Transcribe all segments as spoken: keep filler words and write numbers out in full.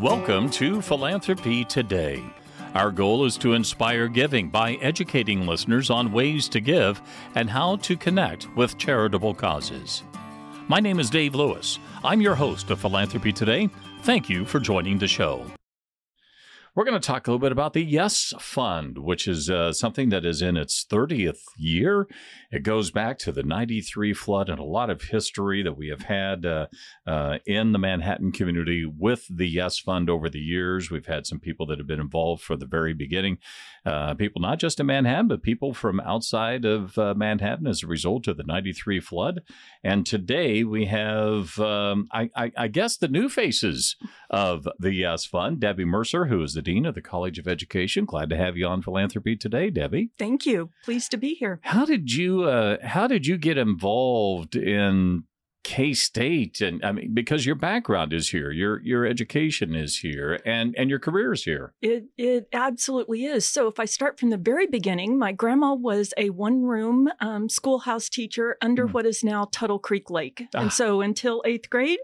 Welcome to Philanthropy Today. Our goal is to inspire giving by educating listeners on ways to give and how to connect with charitable causes. My name is Dave Lewis. I'm your host of Philanthropy Today. Thank you for joining the show. We're going to talk a little bit about the Yes Fund, which is uh, something that is in its thirtieth year. It goes back to the ninety-three flood and a lot of history that we have had uh, uh, in the Manhattan community with the Yes Fund over the years. We've had some people that have been involved from the very beginning, uh, people not just in Manhattan, but people from outside of uh, Manhattan as a result of the ninety-three flood. And today we have, um, I, I, I guess, the new faces of the Yes Fund, Debbie Mercer, who is the Dean of the College of Education. Glad to have you on Philanthropy Today, Debbie. Thank you. Pleased to be here. How did you uh, How did you get involved in K-State? And I mean, because your background is here, your your education is here, and and your career is here. It it absolutely is. So if I start from the very beginning, my grandma was a one-room um, schoolhouse teacher under mm. what is now Tuttle Creek Lake, ah. and so until eighth grade.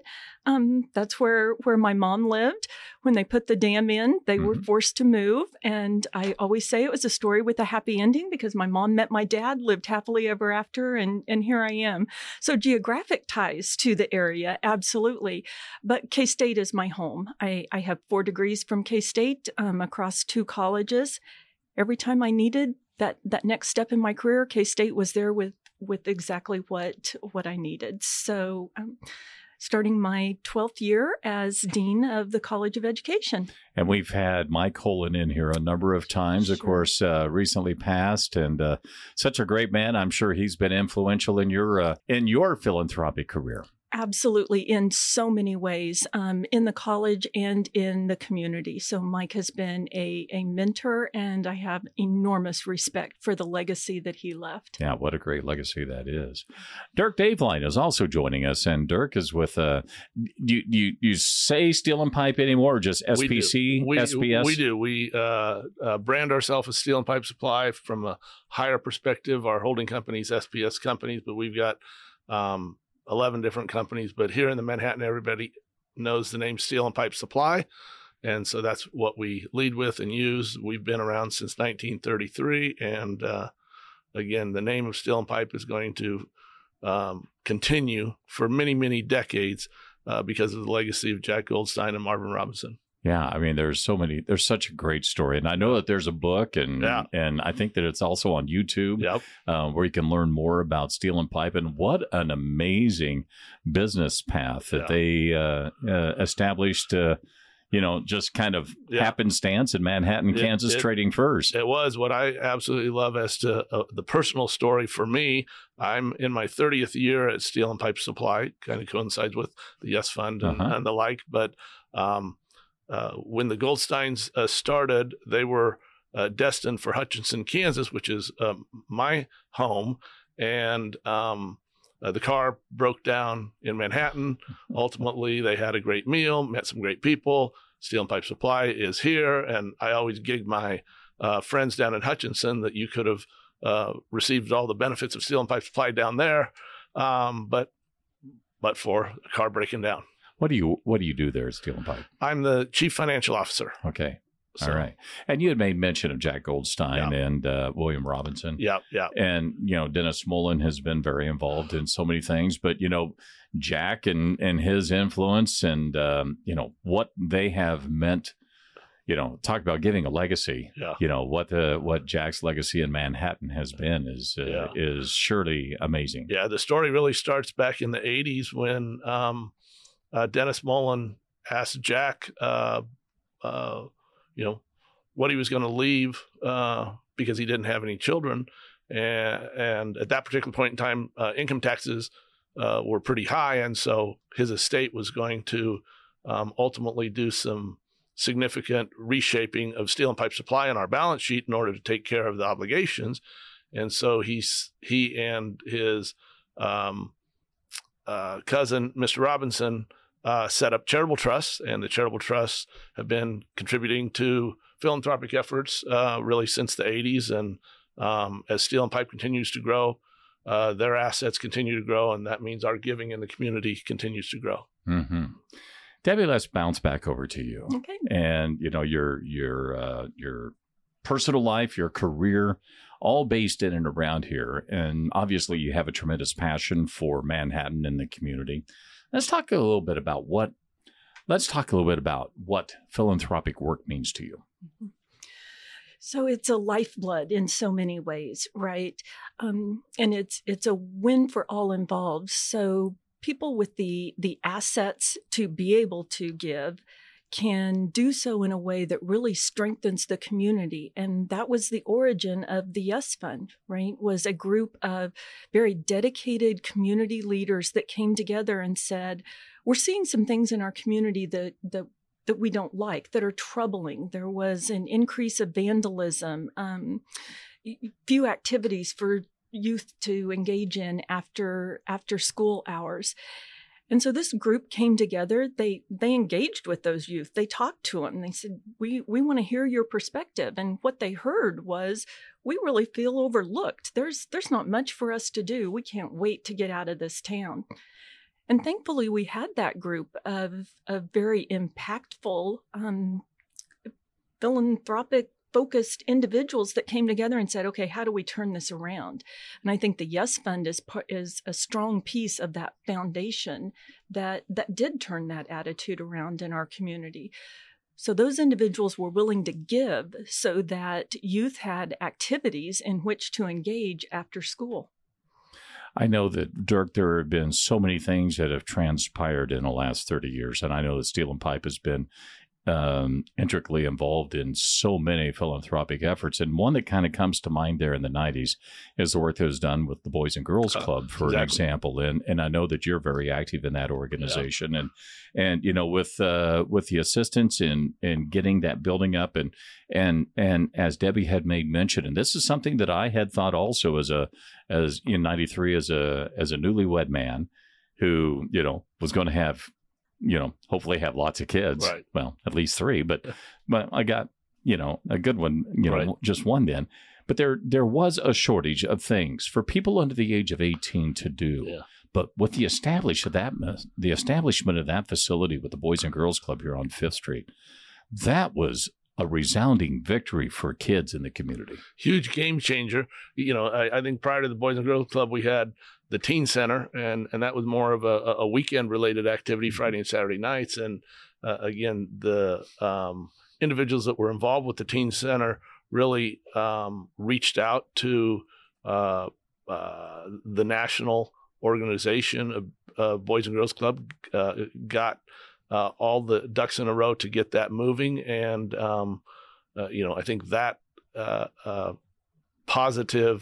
Um, that's where, where my mom lived. When they put the dam in, they mm-hmm. were forced to move. And I always say it was a story with a happy ending because my mom met my dad, lived happily ever after, and, and here I am. So geographic ties to the area, absolutely. But K-State is my home. I, I have four degrees from K-State um, across two colleges. Every time I needed that, that next step in my career, K-State was there with, with exactly what, what I needed. So, um, starting my twelfth year as Dean of the College of Education. And we've had Mike Holen in here a number of times, sure. of course, uh, recently passed, and uh, such a great man. I'm sure he's been influential in your uh, in your philanthropic career. Absolutely, in so many ways, um, in the college and in the community. So Mike has been a, a mentor, and I have enormous respect for the legacy that he left. Yeah, what a great legacy that is. Dirk Daveline is also joining us, and Dirk is with, uh, do, do you, you say Steel and Pipe anymore, or just S P C, we we, S P S? We do. We uh, uh, brand ourselves as Steel and Pipe Supply from a higher perspective. Our holding companies, S P S companies, but we've got um, eleven different companies, but here in the Manhattan, everybody knows the name Steel and Pipe Supply. And so that's what we lead with and use. We've been around since nineteen thirty-three. And uh, again, the name of Steel and Pipe is going to um, continue for many, many decades uh, because of the legacy of Jack Goldstein and Marvin Robinson. Yeah, I mean, there's so many, there's such a great story. And I know that there's a book, and yeah. and I think that it's also on YouTube, yep. uh, where you can learn more about Steel and Pipe and what an amazing business path that yeah. they uh, uh, established, uh, you know, just kind of yeah. happenstance in Manhattan, it, Kansas, it, trading first. It was what I absolutely love as to uh, the personal story for me. I'm in my thirtieth year at Steel and Pipe Supply, kind of coincides with the Yes Fund and, uh-huh. and the like, but um Uh, when the Goldsteins uh, started, they were uh, destined for Hutchinson, Kansas, which is um, my home. And um, uh, the car broke down in Manhattan. Ultimately, they had a great meal, met some great people. Steel and Pipe Supply is here. And I always gig my uh, friends down in Hutchinson that you could have uh, received all the benefits of Steel and Pipe Supply down there, um, but but for a car breaking down. What do you what do you do there at Steel and Pipe? I'm the chief financial officer. Okay. So. All right. And you had made mention of Jack Goldstein yeah. and uh, William Robinson. Yeah, yeah. And, you know, Dennis Mullen has been very involved in so many things. But, you know, Jack and, and his influence and, um, you know, what they have meant, you know, talk about giving a legacy. Yeah. You know, what the what Jack's legacy in Manhattan has been is, uh, yeah. is surely amazing. Yeah, the story really starts back in the eighties when um, – Uh, Dennis Mullen asked Jack, uh, uh, you know, what he was going to leave uh, because he didn't have any children. And, and at that particular point in time, uh, income taxes uh, were pretty high. And so his estate was going to um, ultimately do some significant reshaping of Steel and Pipe Supply on our balance sheet in order to take care of the obligations. And so he's, he and his um, uh, cousin, Mister Robinson, Uh, set up charitable trusts, and the charitable trusts have been contributing to philanthropic efforts uh, really since the eighties. And um, as Steel and Pipe continues to grow, uh, their assets continue to grow, and that means our giving in the community continues to grow. Mm-hmm. Debbie, let's bounce back over to you. Okay. And, you know, your your uh, your personal life, your career, all based in and around here. And obviously, you have a tremendous passion for Manhattan and the community. Let's talk a little bit about what let's talk a little bit about what philanthropic work means to you. Mm-hmm. So it's a lifeblood in so many ways, right? Um, and it's it's a win for all involved. So people with the the assets to be able to give can do so in a way that really strengthens the community. And that was the origin of the Yes Fund, right? Was a group of very dedicated community leaders that came together and said, we're seeing some things in our community that that that we don't like, that are troubling. There was an increase of vandalism, um, few activities for youth to engage in after after school hours. And so this group came together. They they engaged with those youth. They talked to them. They said, we, we want to hear your perspective. And what they heard was, we really feel overlooked. There's there's not much for us to do. We can't wait to get out of this town. And thankfully, we had that group of, of very impactful, um, philanthropic-focused individuals that came together and said, okay, how do we turn this around? And I think the Yes Fund is part, is a strong piece of that foundation that, that did turn that attitude around in our community. So those individuals were willing to give so that youth had activities in which to engage after school. I know that, Dirk, there have been so many things that have transpired in the last thirty years, and I know that Steel and Pipe has been um, intricately involved in so many philanthropic efforts. And one that kind of comes to mind there in the nineties is the work that was done with the Boys and Girls Club, for exactly. an example. And and I know that you're very active in that organization, yeah. and and you know with uh, with the assistance in in getting that building up, and and and as Debbie had made mention, and this is something that I had thought also as a as in ninety-three as a as a newlywed man, who you know was going to have. you know, hopefully have lots of kids. Right. Well, at least three, but but I got, you know, a good one, you know, right. just one then. But there there was a shortage of things for people under the age of eighteen to do. Yeah. But with the establish of that the establishment of that facility with the Boys and Girls Club here on Fifth Street, that was a resounding victory for kids in the community. Huge game changer. You know, I, I think prior to the Boys and Girls Club, we had the Teen Center, and, and that was more of a, a weekend-related activity, Friday and Saturday nights. And, uh, again, the um, individuals that were involved with the Teen Center really um, reached out to uh, uh, the national organization of uh, Boys and Girls Club, uh, got uh, all the ducks in a row to get that moving. And, um, uh, you know, I think that uh, uh, positive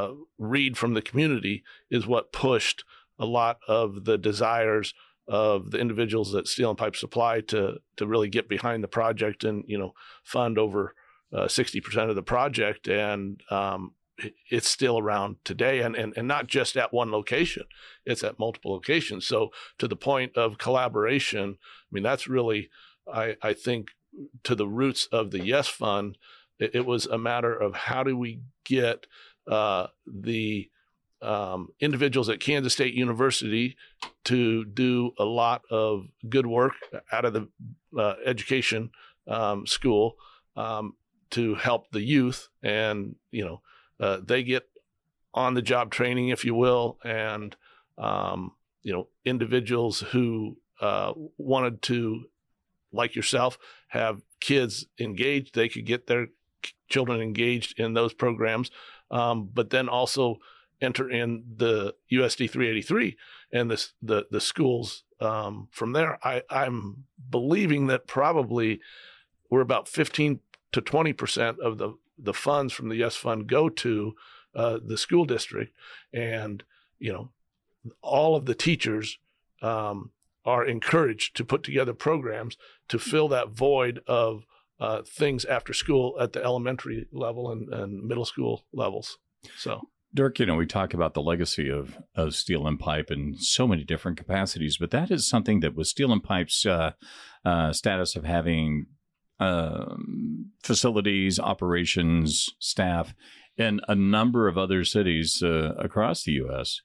Uh, read from the community is what pushed a lot of the desires of the individuals that Steel and Pipe Supply to to really get behind the project and, you know, fund over uh, sixty percent of the project. And um, it's still around today, and, and and not just at one location, it's at multiple locations. So to the point of collaboration, I mean, that's really, I, I think, to the roots of the Yes Fund. It, it was a matter of how do we get Uh, the um, individuals at Kansas State University to do a lot of good work out of the uh, education um, school um, to help the youth. And, you know, uh, they get on the job training, if you will. And, um, you know, individuals who uh, wanted to, like yourself, have kids engaged, they could get their children engaged in those programs. Um, but then also enter in the U S D three eighty-three and this, the the schools um, from there. I, I'm believing that probably we're about fifteen to twenty percent of the, the funds from the Yes Fund go to uh, the school district. And, you know, all of the teachers um, are encouraged to put together programs to fill that void of Uh, things after school at the elementary level and, and middle school levels. So, Dirk, you know, we talk about the legacy of, of Steel and Pipe in so many different capacities, but that is something that with Steel and Pipe's uh, uh, status of having um, facilities, operations, staff, and a number of other cities uh, across the U S,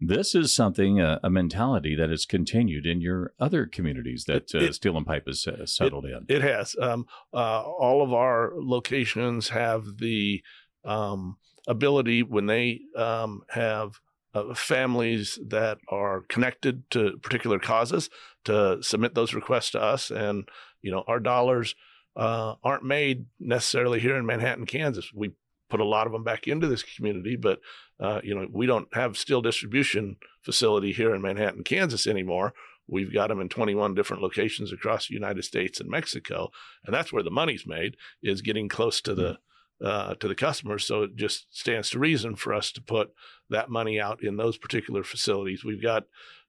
this is something, uh, a mentality that has continued in your other communities that uh, it, Steel and Pipe has uh, settled it, in. It has. Um, uh, all of our locations have the um, ability when they um, have uh, families that are connected to particular causes to submit those requests to us. And, you know, our dollars uh, aren't made necessarily here in Manhattan, Kansas. We put a lot of them back into this community, but uh, you know, we don't have steel distribution facility here in Manhattan, Kansas anymore. We've got them in twenty-one different locations across the United States and Mexico, and that's where the money's made, is getting close to the uh, to the customers. So it just stands to reason for us to put that money out in those particular facilities. We've got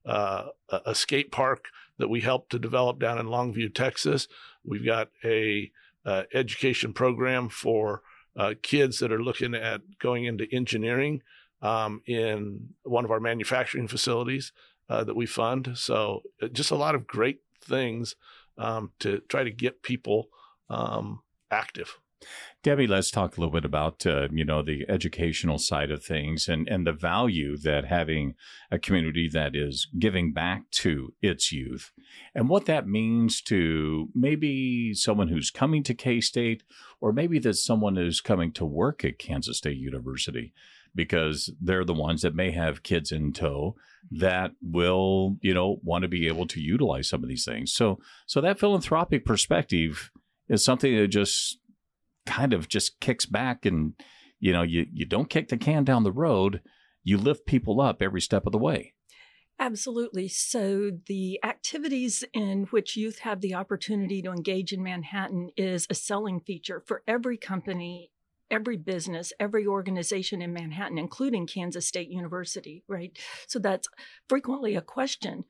uh, a skate park that we helped to develop down in Longview, Texas. We've got a uh, education program for Uh, kids that are looking at going into engineering um, in one of our manufacturing facilities uh, that we fund. So just a lot of great things um, to try to get people um, active. Debbie, let's talk a little bit about, uh, you know, the educational side of things and, and the value that having a community that is giving back to its youth and what that means to maybe someone who's coming to K-State, or maybe there's someone who's coming to work at Kansas State University, because they're the ones that may have kids in tow that will, you know, want to be able to utilize some of these things. So, so that philanthropic perspective is something that just kind of just kicks back, and you know, you you don't kick the can down the road, you lift people up every step of the way. Absolutely. So the activities in which youth have the opportunity to engage in Manhattan is a selling feature for every company, every business, every organization in Manhattan, including Kansas State University, right? So that's frequently a question.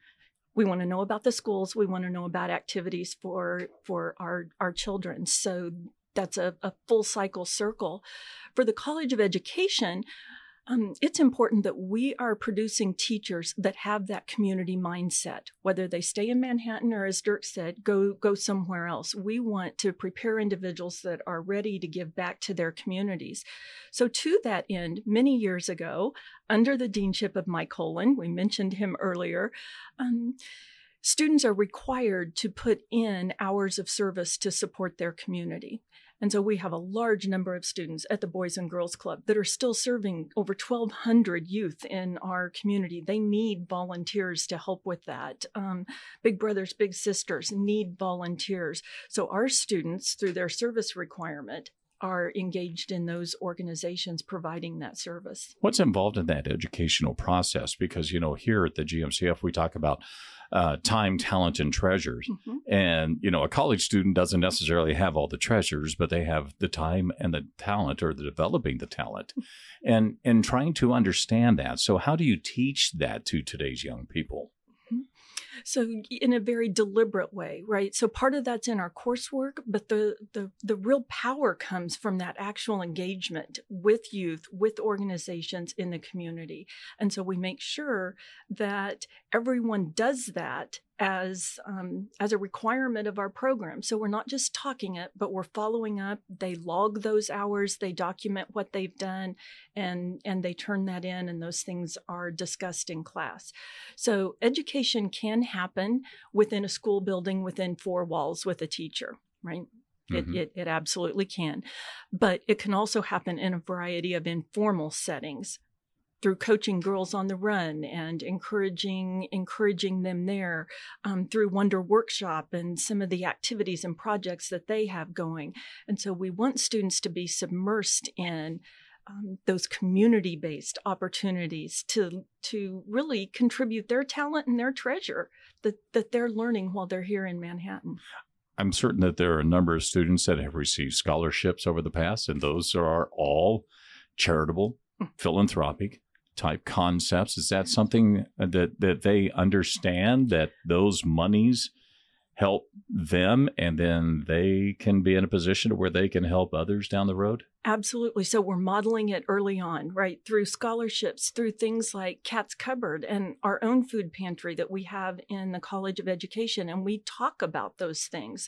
We want to know about the schools, we want to know about activities for for our our children. So that's a, a full cycle circle. For the College of Education, um, it's important that we are producing teachers that have that community mindset, whether they stay in Manhattan or, as Dirk said, go, go somewhere else. We want to prepare individuals that are ready to give back to their communities. So to that end, many years ago, under the deanship of Mike Holen, we mentioned him earlier, um, students are required to put in hours of service to support their community. And so we have a large number of students at the Boys and Girls Club that are still serving over twelve hundred youth in our community. They need volunteers to help with that. Um, Big Brothers Big Sisters need volunteers. So our students, through their service requirement, are engaged in those organizations providing that service. What's involved in that educational process? Because, you know, here at the G M C F, we talk about uh, time, talent, and treasures. Mm-hmm. And, you know, a college student doesn't necessarily have all the treasures, but they have the time and the talent, or the developing the talent, mm-hmm. and, and trying to understand that. So how do you teach that to today's young people? So in a very deliberate way, right? So part of that's in our coursework, but the, the the real power comes from that actual engagement with youth, with organizations in the community. And so we make sure that everyone does that as um, as a requirement of our program. So we're not just talking it, but we're following up. They log those hours, they document what they've done, and, and they turn that in, and those things are discussed in class. So education can happen within a school building, within four walls with a teacher, right? Mm-hmm. It, it, it absolutely can. But it can also happen in a variety of informal settings, through coaching Girls on the Run and encouraging encouraging them there, um, through Wonder Workshop and some of the activities and projects that they have going. And so we want students to be submersed in um, those community-based opportunities to to really contribute their talent and their treasure that, that they're learning while they're here in Manhattan. I'm certain that there are a number of students that have received scholarships over the past, and those are all charitable, philanthropic type concepts. Is that something that, that they understand, that those monies help them, and then they can be in a position where they can help others down the road? Absolutely. So we're modeling it early on, right? Through scholarships, through things like Cat's Cupboard and our own food pantry that we have in the College of Education. And we talk about those things.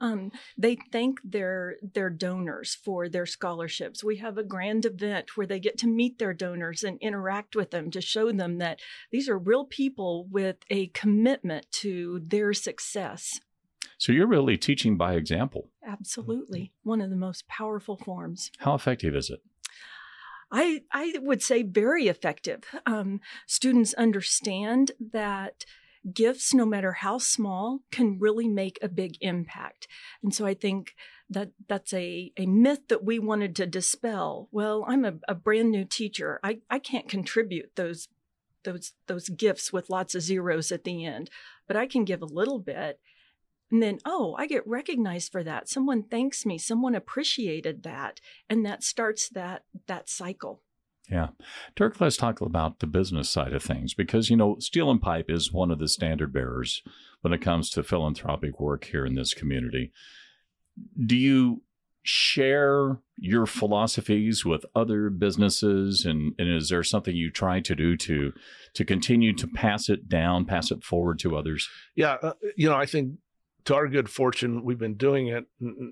Um, they thank their, their donors for their scholarships. We have a grand event where they get to meet their donors and interact with them to show them that these are real people with a commitment to their success. So you're really teaching by example. Absolutely. One of the most powerful forms. How effective is it? I I would say very effective. Um, students understand that gifts, no matter how small, can really make a big impact. And so I think that that's a, a myth that we wanted to dispel. Well, I'm a, a brand new teacher. I, I can't contribute those those those gifts with lots of zeros at the end, but I can give a little bit. And then, oh, I get recognized for that. Someone thanks me. Someone appreciated that. And that starts that that cycle. Yeah. Dirk, let's talk about the business side of things, because, you know, Steel and Pipe is one of the standard bearers when it comes to philanthropic work here in this community. Do you share your philosophies with other businesses? And, and is there something you try to do to, to continue to pass it down, pass it forward to others? Yeah. Uh, you know, I think, to our good fortune, we've been doing it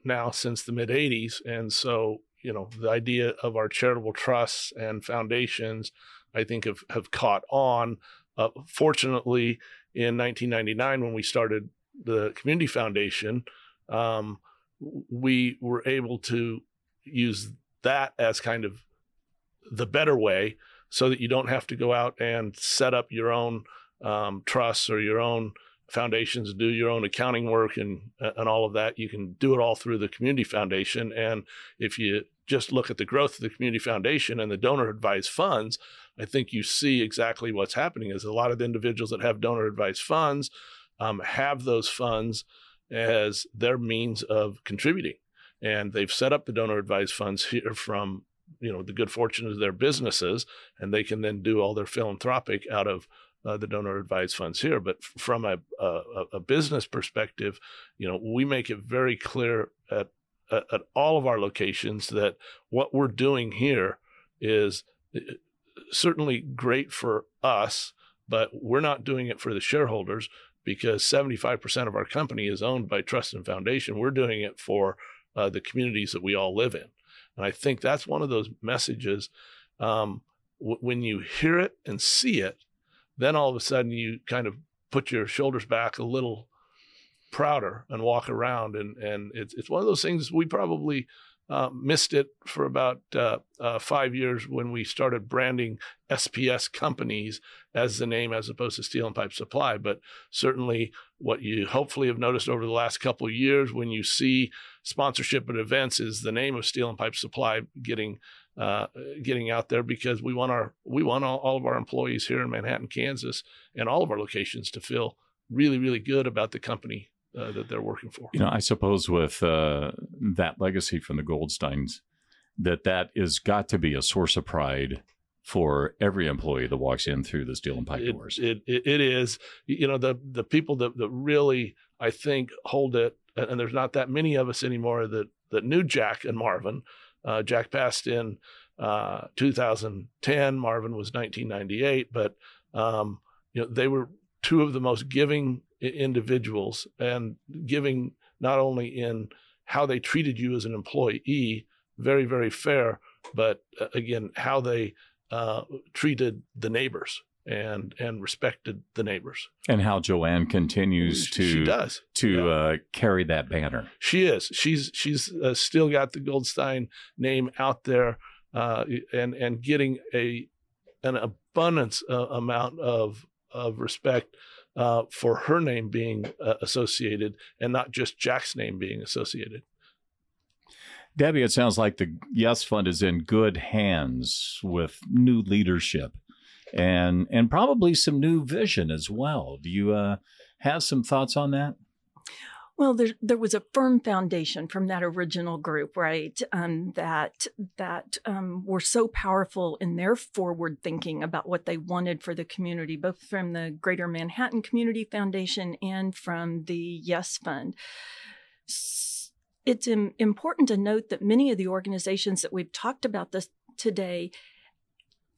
now since the mid eighties. And so, you know, the idea of our charitable trusts and foundations, I think, have, have caught on. Uh, fortunately, in nineteen ninety-nine, when we started the Community Foundation, um, we were able to use that as kind of the better way so that you don't have to go out and set up your own um, trusts or your own foundations, do your own accounting work and and all of that. You can do it all through the Community Foundation. And if you just look at the growth of the Community Foundation and the donor advised funds, I think you see exactly what's happening is a lot of the individuals that have donor advised funds um, have those funds as their means of contributing. And they've set up the donor advised funds here from, you know, the good fortune of their businesses, and they can then do all their philanthropic out of Uh, the donor advised funds here. But f- from a, a a business perspective, you know, we make it very clear at, at at all of our locations that what we're doing here is certainly great for us, but we're not doing it for the shareholders, because seventy-five percent of our company is owned by trust and foundation. We're doing it for uh, the communities that we all live in. And I think that's one of those messages. Um, w- when you hear it and see it, then all of a sudden you kind of put your shoulders back a little prouder and walk around. And, and it's, it's one of those things we probably uh, missed it for about uh, uh, five years when we started branding S P S companies as the name, as opposed to Steel and Pipe Supply. But certainly what you hopefully have noticed over the last couple of years when you see sponsorship at events is the name of Steel and Pipe Supply getting Uh, getting out there, because we want our we want all, all of our employees here in Manhattan, Kansas, and all of our locations to feel really, really good about the company uh, that they're working for. You know, I suppose with uh, that legacy from the Goldsteins, that that is got to be a source of pride for every employee that walks in through the Steel and Pipe it, doors. It, it it is. You know, the the people that, that really, I think, hold it, and there's not that many of us anymore that that knew Jack and Marvin. Uh, Jack passed in uh, two thousand ten. Marvin was nineteen ninety-eight, but um, you know, they were two of the most giving individuals, and giving not only in how they treated you as an employee, very, very fair, but uh, again, how they uh, treated the neighbors and and respected the neighbors. And how Joanne continues she, to she does. to yeah. uh, carry that banner. She is. She's she's uh, still got the Goldstein name out there uh, and and getting a an abundance uh, amount of of respect uh, for her name being uh, associated, and not just Jack's name being associated. Debbie, it sounds like the Yes Fund is in good hands with new leadership. And and probably some new vision as well. Do you uh, have some thoughts on that? Well, there there was a firm foundation from that original group, right? Um, that that um, were so powerful in their forward thinking about what they wanted for the community, both from the Greater Manhattan Community Foundation and from the Yes Fund. it's im- important to note that many of the organizations that we've talked about this today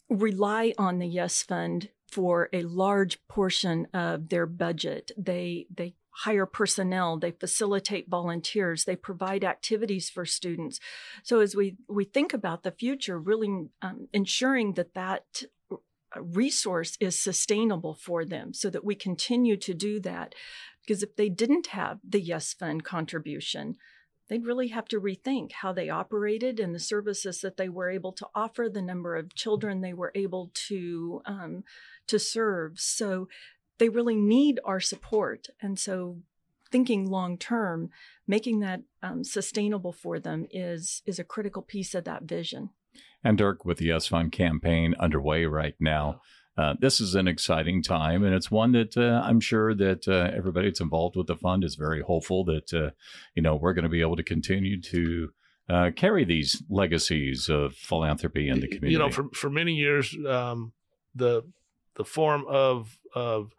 rely on the Yes Fund for a large portion of their budget. They they hire personnel, they facilitate volunteers, they provide activities for students. So as we, we think about the future, really um, ensuring that that resource is sustainable for them so that we continue to do that. Because if they didn't have the Yes Fund contribution, they'd really have to rethink how they operated and the services that they were able to offer, the number of children they were able to um, to serve. So they really need our support. And so thinking long term, making that um, sustainable for them is, is a critical piece of that vision. And Dirk, with the Yes Fund campaign underway right now, uh, this is an exciting time, and it's one that uh, I'm sure that uh, everybody that's involved with the fund is very hopeful that, uh, you know, we're going to be able to continue to uh, carry these legacies of philanthropy in the community. You know, for, for many years, um, the the form of of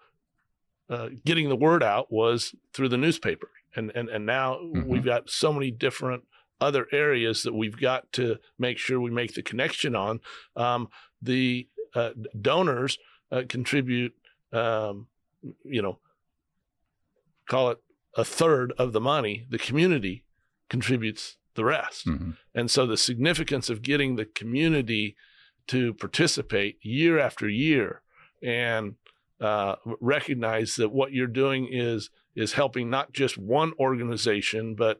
uh, getting the word out was through the newspaper, and and and now mm-hmm. we've got so many different other areas that we've got to make sure we make the connection on. Um, the uh, donors uh, contribute, um, you know, call it a third of the money. The community contributes the rest. Mm-hmm. And so the significance of getting the community to participate year after year and uh, recognize that what you're doing is is helping not just one organization, but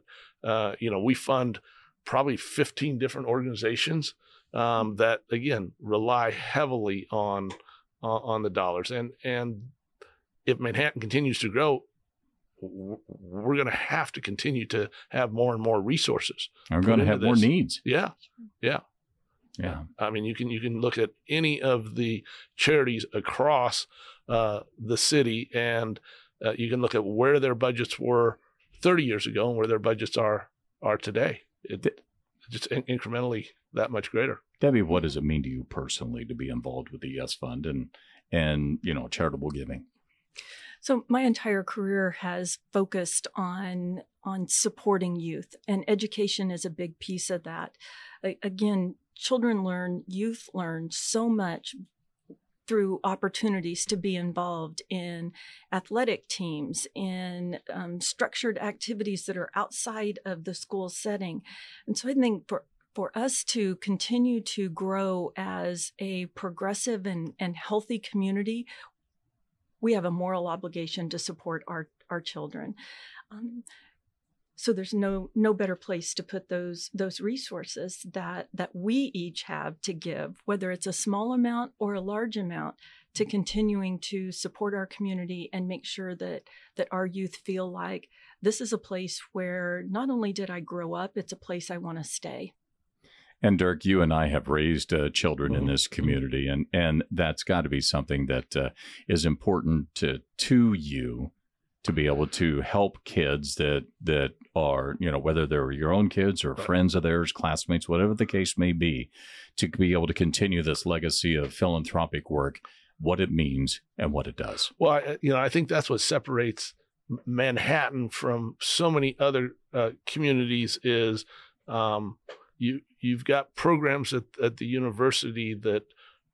Uh, you know, we fund probably fifteen different organizations um, that, again, rely heavily on uh, on the dollars. And and if Manhattan continues to grow, we're going to have to continue to have more and more resources. We're going to have this. More needs. Yeah, yeah, yeah. I mean, you can you can look at any of the charities across uh, the city, and uh, you can look at where their budgets were thirty years ago and where their budgets are are today. It, it just in- incrementally that much greater. Debbie, what does it mean to you personally to be involved with the Yes Fund and and you know charitable giving? So my entire career has focused on on supporting youth, and education is a big piece of that. Again, children learn, youth learn so much through opportunities to be involved in athletic teams, in um, structured activities that are outside of the school setting. And so I think for, for us to continue to grow as a progressive and, and healthy community, we have a moral obligation to support our, our children. Um, So there's no no better place to put those those resources that that we each have to give, whether it's a small amount or a large amount, to continuing to support our community and make sure that that our youth feel like this is a place where not only did I grow up, it's a place I want to stay. And Dirk, you and I have raised uh, children mm-hmm. in this community, and and that's got to be something that uh, is important to to you. To be able to help kids that that are, you know, whether they're your own kids or right. friends of theirs, classmates, whatever the case may be, to be able to continue this legacy of philanthropic work, what it means and what it does. Well, I, you know, I think that's what separates Manhattan from so many other uh, communities is um, you you've got programs at, at the university that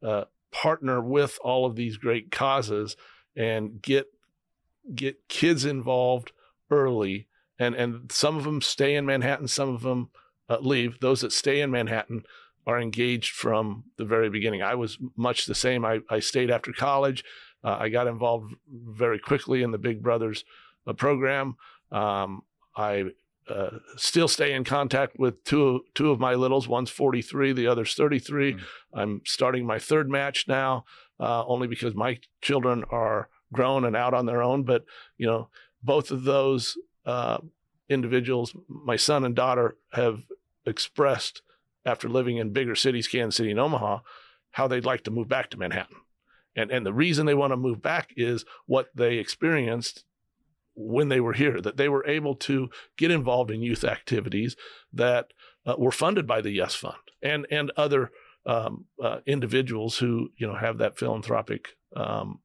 uh, partner with all of these great causes and get. get kids involved early, and, and some of them stay in Manhattan, some of them uh, leave. Those that stay in Manhattan are engaged from the very beginning. I was much the same. I, I stayed after college. Uh, I got involved very quickly in the Big Brothers uh, program. Um, I uh, still stay in contact with two, two of my littles. One's forty-three, the other's thirty-three. Mm-hmm. I'm starting my third match now, uh, only because my children are grown and out on their own. But, you know, both of those uh, individuals, my son and daughter, have expressed after living in bigger cities, Kansas City and Omaha, how they'd like to move back to Manhattan. And and the reason they want to move back is what they experienced when they were here, that they were able to get involved in youth activities that uh, were funded by the Yes Fund and, and other um, uh, individuals who, you know, have that philanthropic um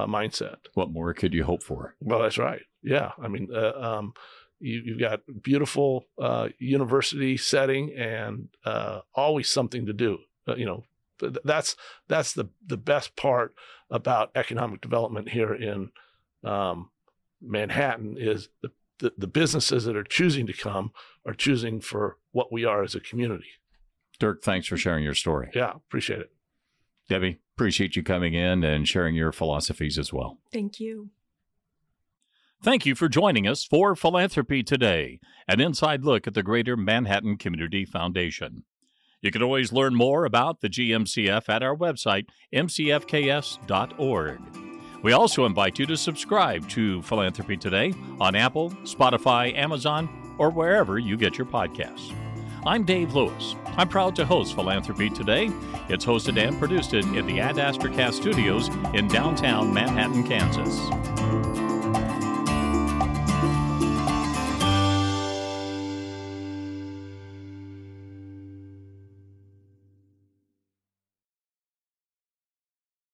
Uh, mindset. What more could you hope for? Well, that's right. Yeah. I mean, uh, um, You, you've got beautiful uh, university setting and uh, always something to do. Uh, you know, th- that's that's the the best part about economic development here in um, Manhattan is the, the the businesses that are choosing to come are choosing for what we are as a community. Dirk, thanks for sharing your story. Yeah, appreciate it. Debbie, appreciate you coming in and sharing your philosophies as well. Thank you. Thank you for joining us for Philanthropy Today, an inside look at the Greater Manhattan Community Foundation. You can always learn more about the G M C F at our website, m c f k s dot org. We also invite you to subscribe to Philanthropy Today on Apple, Spotify, Amazon, or wherever you get your podcasts. I'm Dave Lewis. I'm proud to host Philanthropy Today. It's hosted and produced in the Ad Astra Cast studios in downtown Manhattan, Kansas.